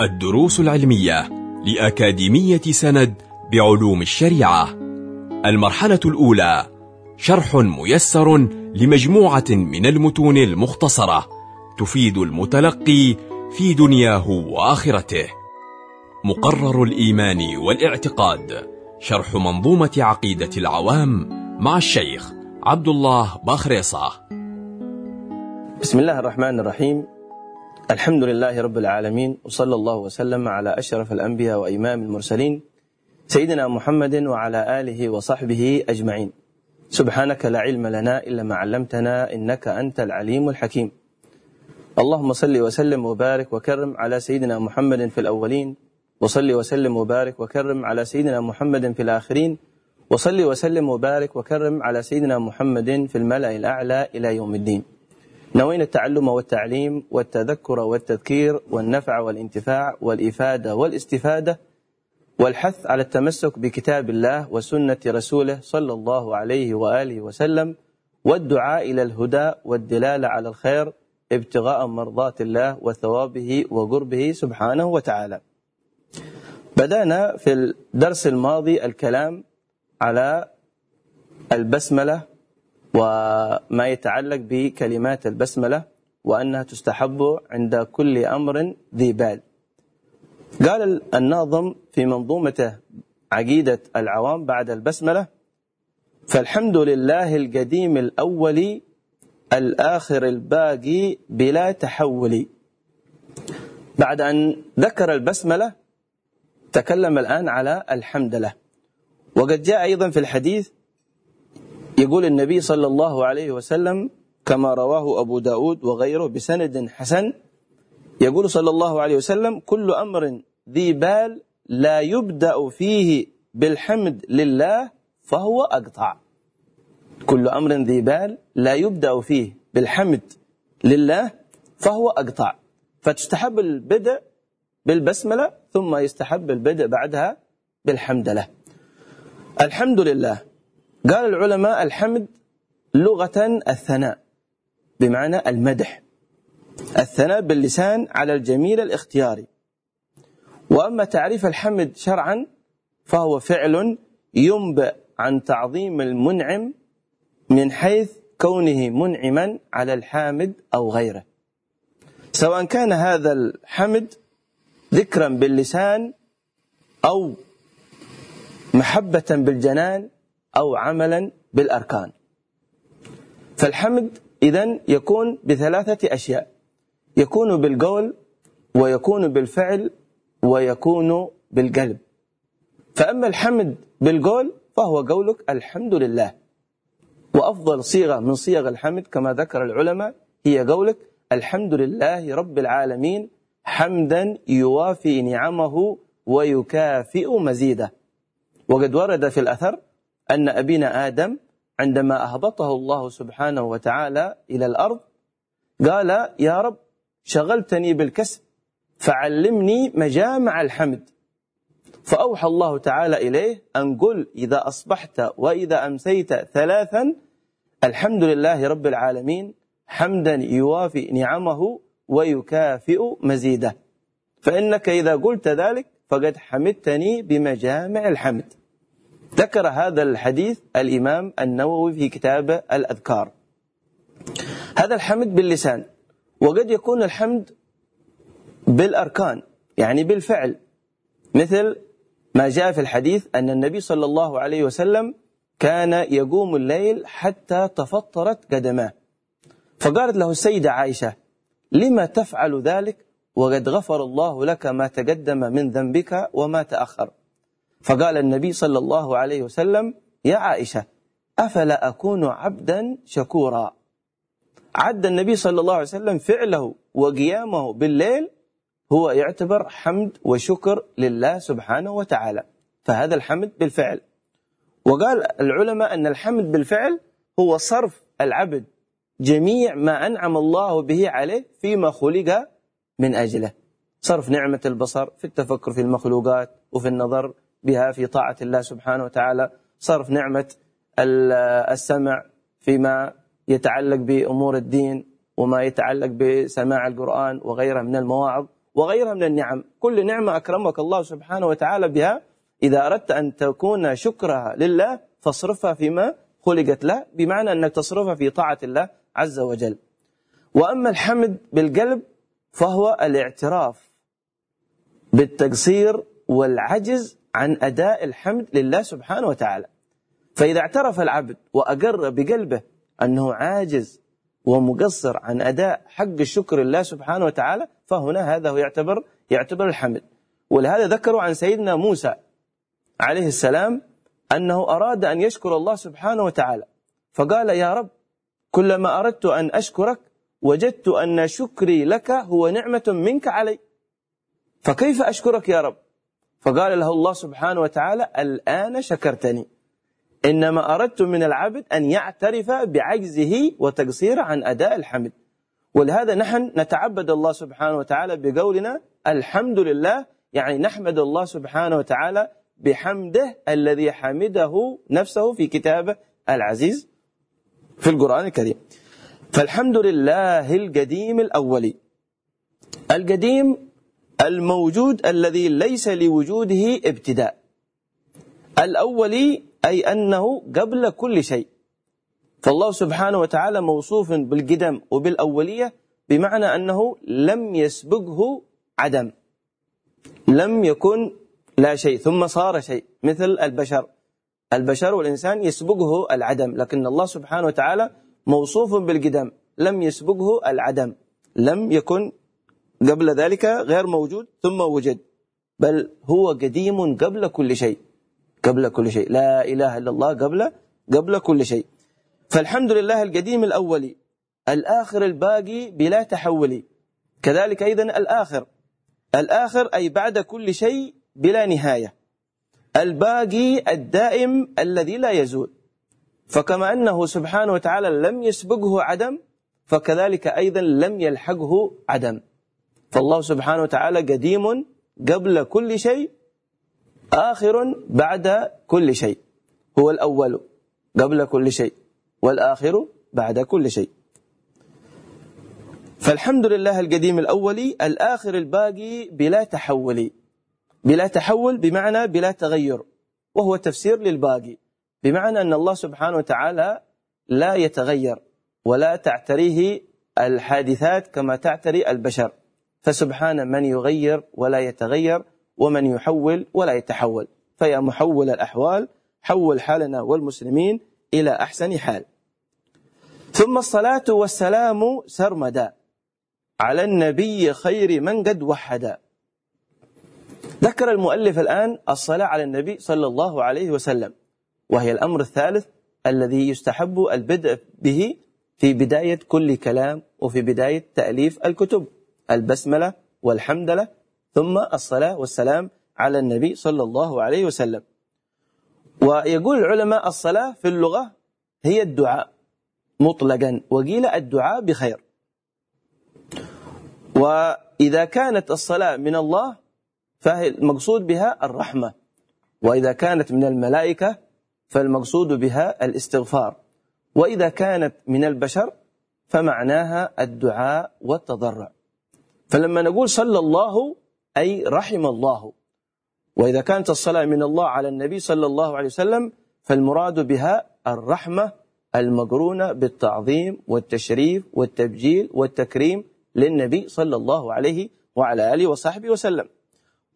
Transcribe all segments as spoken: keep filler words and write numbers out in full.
الدروس العلمية لأكاديمية سند بعلوم الشريعة. المرحلة الأولى: شرح ميسر لمجموعة من المتون المختصرة تفيد المتلقي في دنياه وآخرته. مقرر الإيمان والاعتقاد، شرح منظومة عقيدة العوام مع الشيخ عبد الله بخريصة. بسم الله الرحمن الرحيم، الحمد لله رب العالمين، وصلى الله وسلم على أشرف الأنبياء وإمام المرسلين سيدنا محمد وعلى آله وصحبه أجمعين. سبحانك لا علم لنا إلا ما علمتنا إنك أنت العليم الحكيم. اللهم صل وسلم وبارك وكرم على سيدنا محمد في الأولين، وصل وسلم وبارك وكرم على سيدنا محمد في الآخرين، وصل وسلم وبارك وكرم على سيدنا محمد في الملأ الأعلى إلى يوم الدين. نوينا التعلم والتعليم والتذكر والتذكير والنفع والانتفاع والإفادة والاستفادة والحث على التمسك بكتاب الله وسنة رسوله صلى الله عليه وآله وسلم، والدعاء إلى الهدى والدلالة على الخير ابتغاء مرضات الله وثوابه وقربه سبحانه وتعالى. بدأنا في الدرس الماضي الكلام على البسملة وما يتعلق بكلمات البسملة، وأنها تستحب عند كل أمر ذي بال. قال الناظم في منظومته عقيدة العوام بعد البسملة: فالحمد لله القديم الأول الآخر الباقي بلا تحول. بعد أن ذكر البسملة تكلم الآن على الحمد لله. وقد جاء أيضا في الحديث يقول النبي صلى الله عليه وسلم كما رواه أبو داود وغيره بسند حسن، يقول صلى الله عليه وسلم: كل أمر ذي بال لا يبدأ فيه بالحمد لله فهو أقطع. كل أمر ذي بال لا يبدأ فيه بالحمد لله فهو أقطع. فتستحب البدء بالبسملة، ثم يستحب البدء بعدها بالحمد لله. الحمد لله، قال العلماء الحمد لغة الثناء بمعنى المدح، الثناء باللسان على الجميل الاختياري. وأما تعريف الحمد شرعا فهو فعل ينبئ عن تعظيم المنعم من حيث كونه منعما على الحامد أو غيره، سواء كان هذا الحمد ذكرا باللسان أو محبة بالجنان أو عملا بالأركان. فالحمد إذن يكون بثلاثة أشياء: يكون بالقول، ويكون بالفعل، ويكون بالقلب. فأما الحمد بالقول فهو قولك الحمد لله، وأفضل صيغة من صيغ الحمد كما ذكر العلماء هي قولك الحمد لله رب العالمين حمدا يوافي نعمه ويكافئ مزيده. وقد ورد في الأثر أن أبينا آدم عندما أهبطه الله سبحانه وتعالى إلى الأرض قال: يا رب شغلتني بالكسب فعلمني مجامع الحمد. فأوحى الله تعالى إليه أن قل إذا أصبحت وإذا أمسيت ثلاثا الحمد لله رب العالمين حمدا يوافي نعمه ويكافئ مزيده، فإنك إذا قلت ذلك فقد حمدتني بمجامع الحمد. ذكر هذا الحديث الإمام النووي في كتابه الأذكار. هذا الحمد باللسان، وقد يكون الحمد بالأركان يعني بالفعل، مثل ما جاء في الحديث أن النبي صلى الله عليه وسلم كان يقوم الليل حتى تفطرت قدماه، فقالت له السيدة عائشة: لما تفعل ذلك وقد غفر الله لك ما تقدم من ذنبك وما تأخر؟ فقال النبي صلى الله عليه وسلم: يا عائشة أفلا أكون عبدا شكورا؟ عد النبي صلى الله عليه وسلم فعله وقيامه بالليل هو يعتبر حمد وشكر لله سبحانه وتعالى، فهذا الحمد بالفعل. وقال العلماء أن الحمد بالفعل هو صرف العبد جميع ما أنعم الله به عليه فيما خلق من أجله، صرف نعمة البصر في التفكر في المخلوقات وفي النظر بها في طاعة الله سبحانه وتعالى، صرف نعمة السمع فيما يتعلق بأمور الدين وما يتعلق بسماع القرآن وغيره من المواعظ، وغيرها من النعم. كل نعمة أكرمك الله سبحانه وتعالى بها إذا أردت أن تكون شكرها لله فاصرفها فيما خلقت له، بمعنى أنك تصرفها في طاعة الله عز وجل. وأما الحمد بالقلب فهو الاعتراف بالتقصير والعجز عن أداء الحمد لله سبحانه وتعالى. فإذا اعترف العبد وأقر بقلبه أنه عاجز ومقصر عن أداء حق الشكر لله سبحانه وتعالى، فهنا هذا هو يعتبر يعتبر الحمد. ولهذا ذكروا عن سيدنا موسى عليه السلام أنه أراد أن يشكر الله سبحانه وتعالى، فقال يا رب كلما أردت أن أشكرك وجدت أن شكري لك هو نعمة منك علي، فكيف أشكرك يا رب؟ فقال له الله سبحانه وتعالى الآن شكرتني. إنما أردت من العبد أن يعترف بعجزه وتقصيره عن أداء الحمد. ولهذا نحن نتعبد الله سبحانه وتعالى بقولنا الحمد لله، يعني نحمد الله سبحانه وتعالى بحمده الذي حمده نفسه في كتابه العزيز في القرآن الكريم. فالحمد لله القديم الأولي، القديم الموجود الذي ليس لوجوده ابتداء، الأولي أي أنه قبل كل شيء. فالله سبحانه وتعالى موصوف بالقدم وبالأولية بمعنى أنه لم يسبقه عدم، لم يكن لا شيء ثم صار شيء، مثل البشر البشر والإنسان يسبقه العدم، لكن الله سبحانه وتعالى موصوف بالقدم لم يسبقه العدم، لم يكن قبل ذلك غير موجود ثم وجد، بل هو قديم قبل كل شيء، قبل كل شيء، لا إله إلا الله قبل قبل كل شيء. فالحمد لله القديم الأولي، الآخر الباقي بلا تحولي، كذلك أيضا الآخر الآخر أي بعد كل شيء بلا نهاية، الباقي الدائم الذي لا يزول. فكما أنه سبحانه وتعالى لم يسبقه عدم، فكذلك أيضا لم يلحقه عدم. فالله سبحانه وتعالى قديم قبل كل شيء، آخر بعد كل شيء، هو الأول قبل كل شيء والآخر بعد كل شيء. فالحمد لله القديم الأولي الآخر الباقي بلا تحول، بلا تحول بمعنى بلا تغير، وهو تفسير للباقي، بمعنى أن الله سبحانه وتعالى لا يتغير ولا تعتريه الحادثات كما تعتري البشر، فسبحان من يغير ولا يتغير ومن يحول ولا يتحول. فيا محول الأحوال حول حالنا والمسلمين إلى أحسن حال. ثم الصلاة والسلام سرمدا على النبي خير من قد وحدا. ذكر المؤلف الآن الصلاة على النبي صلى الله عليه وسلم، وهي الأمر الثالث الذي يستحب البدء به في بداية كل كلام وفي بداية تأليف الكتب، البسملة والحمدلة ثم الصلاة والسلام على النبي صلى الله عليه وسلم. ويقول العلماء الصلاة في اللغة هي الدعاء مطلقا، وقيل الدعاء بخير. وإذا كانت الصلاة من الله فالمقصود بها الرحمة، وإذا كانت من الملائكة فالمقصود بها الاستغفار، وإذا كانت من البشر فمعناها الدعاء والتضرع. فلما نقول صلى الله أي رحم الله، وإذا كانت الصلاة من الله على النبي صلى الله عليه وسلم فالمراد بها الرحمة المقرونة بالتعظيم والتشريف والتبجيل والتكريم للنبي صلى الله عليه وعلى آله وصحبه وسلم.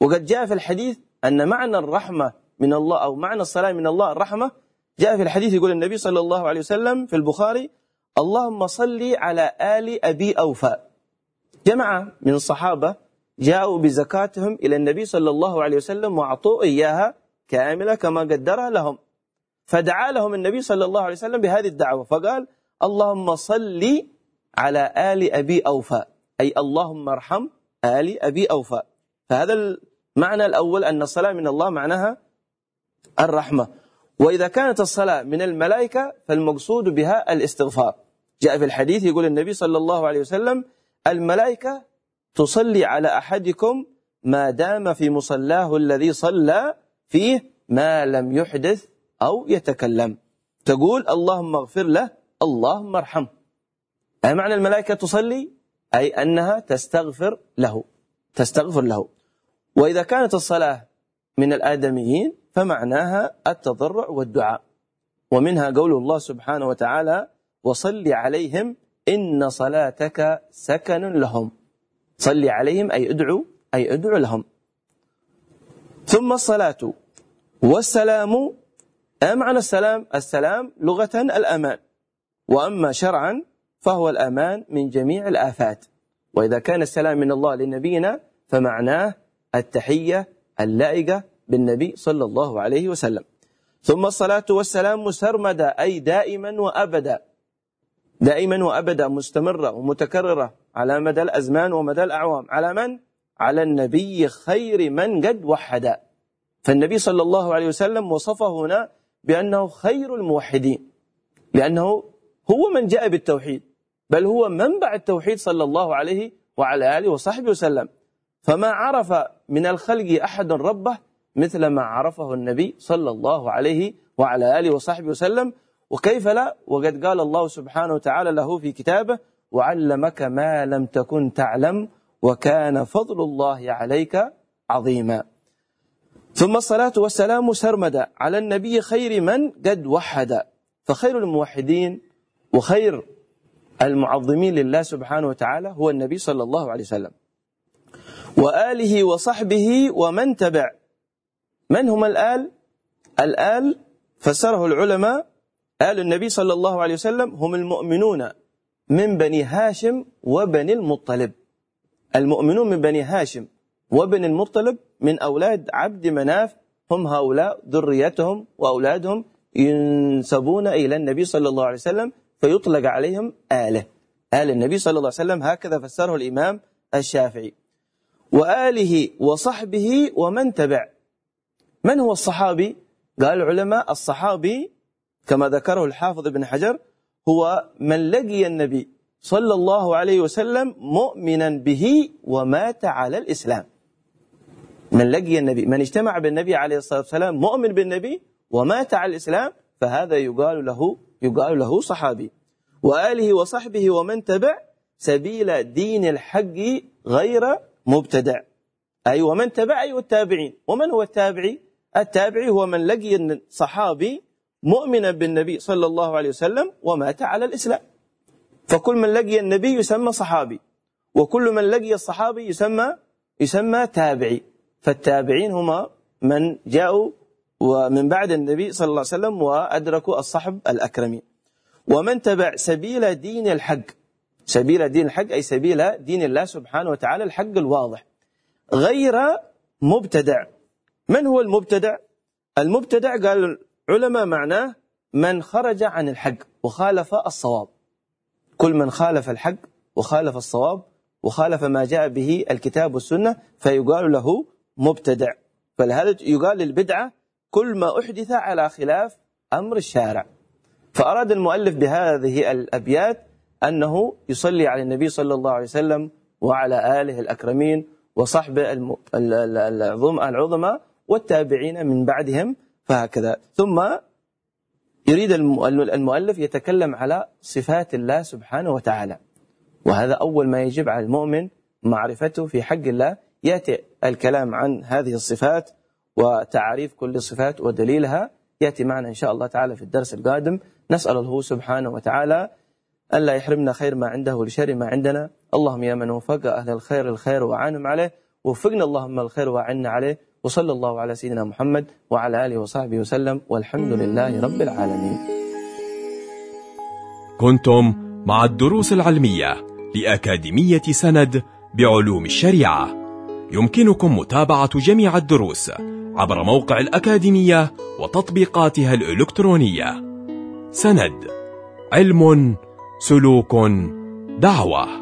وقد جاء في الحديث أن معنى الرحمة من الله أو معنى الصلاة من الله الرحمة. جاء في الحديث يقول النبي صلى الله عليه وسلم في البخاري اللهم صل على آل أبي أوفى. جماعة من الصحابة جاءوا بزكاتهم إلى النبي صلى الله عليه وسلم وعطوا إياها كاملة كما قدرها لهم، فدعا لهم النبي صلى الله عليه وسلم بهذه الدعوة فقال اللهم صل على آل أبي أوفى، أي اللهم ارحم آل أبي أوفى. فهذا المعنى الأول أن الصلاة من الله معناها الرحمة. وإذا كانت الصلاة من الملائكة فالمقصود بها الاستغفار. جاء في الحديث يقول النبي صلى الله عليه وسلم الملائكة تصلي على أحدكم ما دام في مصلاه الذي صلى فيه ما لم يحدث أو يتكلم، تقول اللهم اغفر له اللهم ارحمه. معنى الملائكة تصلي أي أنها تستغفر له، تستغفر له. وإذا كانت الصلاة من الآدميين فمعناها التضرع والدعاء، ومنها قول الله سبحانه وتعالى وصل عليهم إن صلاتك سكن لهم، صل عليهم أي ادعو أي ادعو لهم. ثم الصلاة والسلام، معنى السلام السلام لغة الأمان، وأما شرعا فهو الأمان من جميع الآفات، وإذا كان السلام من الله لنبينا فمعناه التحية اللائقة بالنبي صلى الله عليه وسلم. ثم الصلاة والسلام سرمدة أي دائما وأبدا، دائما وأبدا مستمرة ومتكررة على مدى الأزمان ومدى الأعوام، على من؟ على النبي خير من قد وحدا. فالنبي صلى الله عليه وسلم وصفه هنا بأنه خير الموحدين، لأنه هو من جاء بالتوحيد، بل هو منبع التوحيد صلى الله عليه وعلى آله وصحبه وسلم، فما عرف من الخلق أحد ربه مثل ما عرفه النبي صلى الله عليه وعلى آله وصحبه وسلم. وكيف لا وقد قال الله سبحانه وتعالى له في كتابه وعلمك ما لم تكن تعلم وكان فضل الله عليك عظيما. ثم الصلاة والسلام سرمدا على النبي خير من قد وحد، فخير الموحدين وخير المعظمين لله سبحانه وتعالى هو النبي صلى الله عليه وسلم وآله وصحبه ومن تبع. من هم الآل؟ الآل فسره العلماء آل النبي صلى الله عليه وسلم هم المؤمنون من بني هاشم وبني المطلب، المؤمنون من بني هاشم وبني المطلب من أولاد عبد مناف، هم هؤلاء ذريتهم وأولادهم ينسبون إلى النبي صلى الله عليه وسلم فيطلق عليهم آله، آل النبي صلى الله عليه وسلم، هكذا فسره الإمام الشافعي. وآله وصحبه ومن تبع، من هو الصحابي؟ قال العلماء الصحابي كما ذكره الحافظ ابن حجر هو من لقي النبي صلى الله عليه وسلم مؤمنا به ومات على الإسلام، من لقي النبي، من اجتمع بالنبي عليه الصلاة والسلام مؤمن بالنبي ومات على الإسلام فهذا يقال له يقال له صحابي. وآله وصحبه ومن تبع سبيل دين الحق غير مبتدع، أي ومن تبع أي التابعين. ومن هو التابعي؟ التابعي هو من لقي الصحابي مؤمنا بالنبي صلى الله عليه وسلم ومات على الإسلام، فكل من لقي النبي يسمى صحابي، وكل من لقي الصحابي يسمى يسمى تابعي. فالتابعين هما من جاءوا ومن بعد النبي صلى الله عليه وسلم وأدركوا الصحب الأكرمين. ومن تبع سبيل دين الحق، سبيل دين الحق أي سبيل دين الله سبحانه وتعالى، الحق الواضح غير مبتدع. من هو المبتدع؟ المبتدع قال العلماء معناه من خرج عن الحق وخالف الصواب، كل من خالف الحق وخالف الصواب وخالف ما جاء به الكتاب والسنة فيقال له مبتدع. فلهذا يقال للبدعة كل ما أحدث على خلاف أمر الشارع. فأراد المؤلف بهذه الأبيات أنه يصلي على النبي صلى الله عليه وسلم وعلى آله الأكرمين وصحبه العظمى والتابعين من بعدهم فهكذا. ثم يريد المؤلف يتكلم على صفات الله سبحانه وتعالى، وهذا أول ما يجب على المؤمن معرفته في حق الله. يأتي الكلام عن هذه الصفات وتعريف كل صفات ودليلها يأتي معنا إن شاء الله تعالى في الدرس القادم. نسأل الله سبحانه وتعالى ألا يحرمنا خير ما عنده ولشر ما عندنا. اللهم يا من وفق أهل الخير الخير وعانهم عليه، وفقنا اللهم الخير وعنا عليه. وصلى الله على سيدنا محمد وعلى آله وصحبه وسلم، والحمد لله رب العالمين. كنتم مع الدروس العلمية لأكاديمية سند بعلوم الشريعة. يمكنكم متابعة جميع الدروس عبر موقع الأكاديمية وتطبيقاتها الإلكترونية. سند، علم، سلوك، دعوة.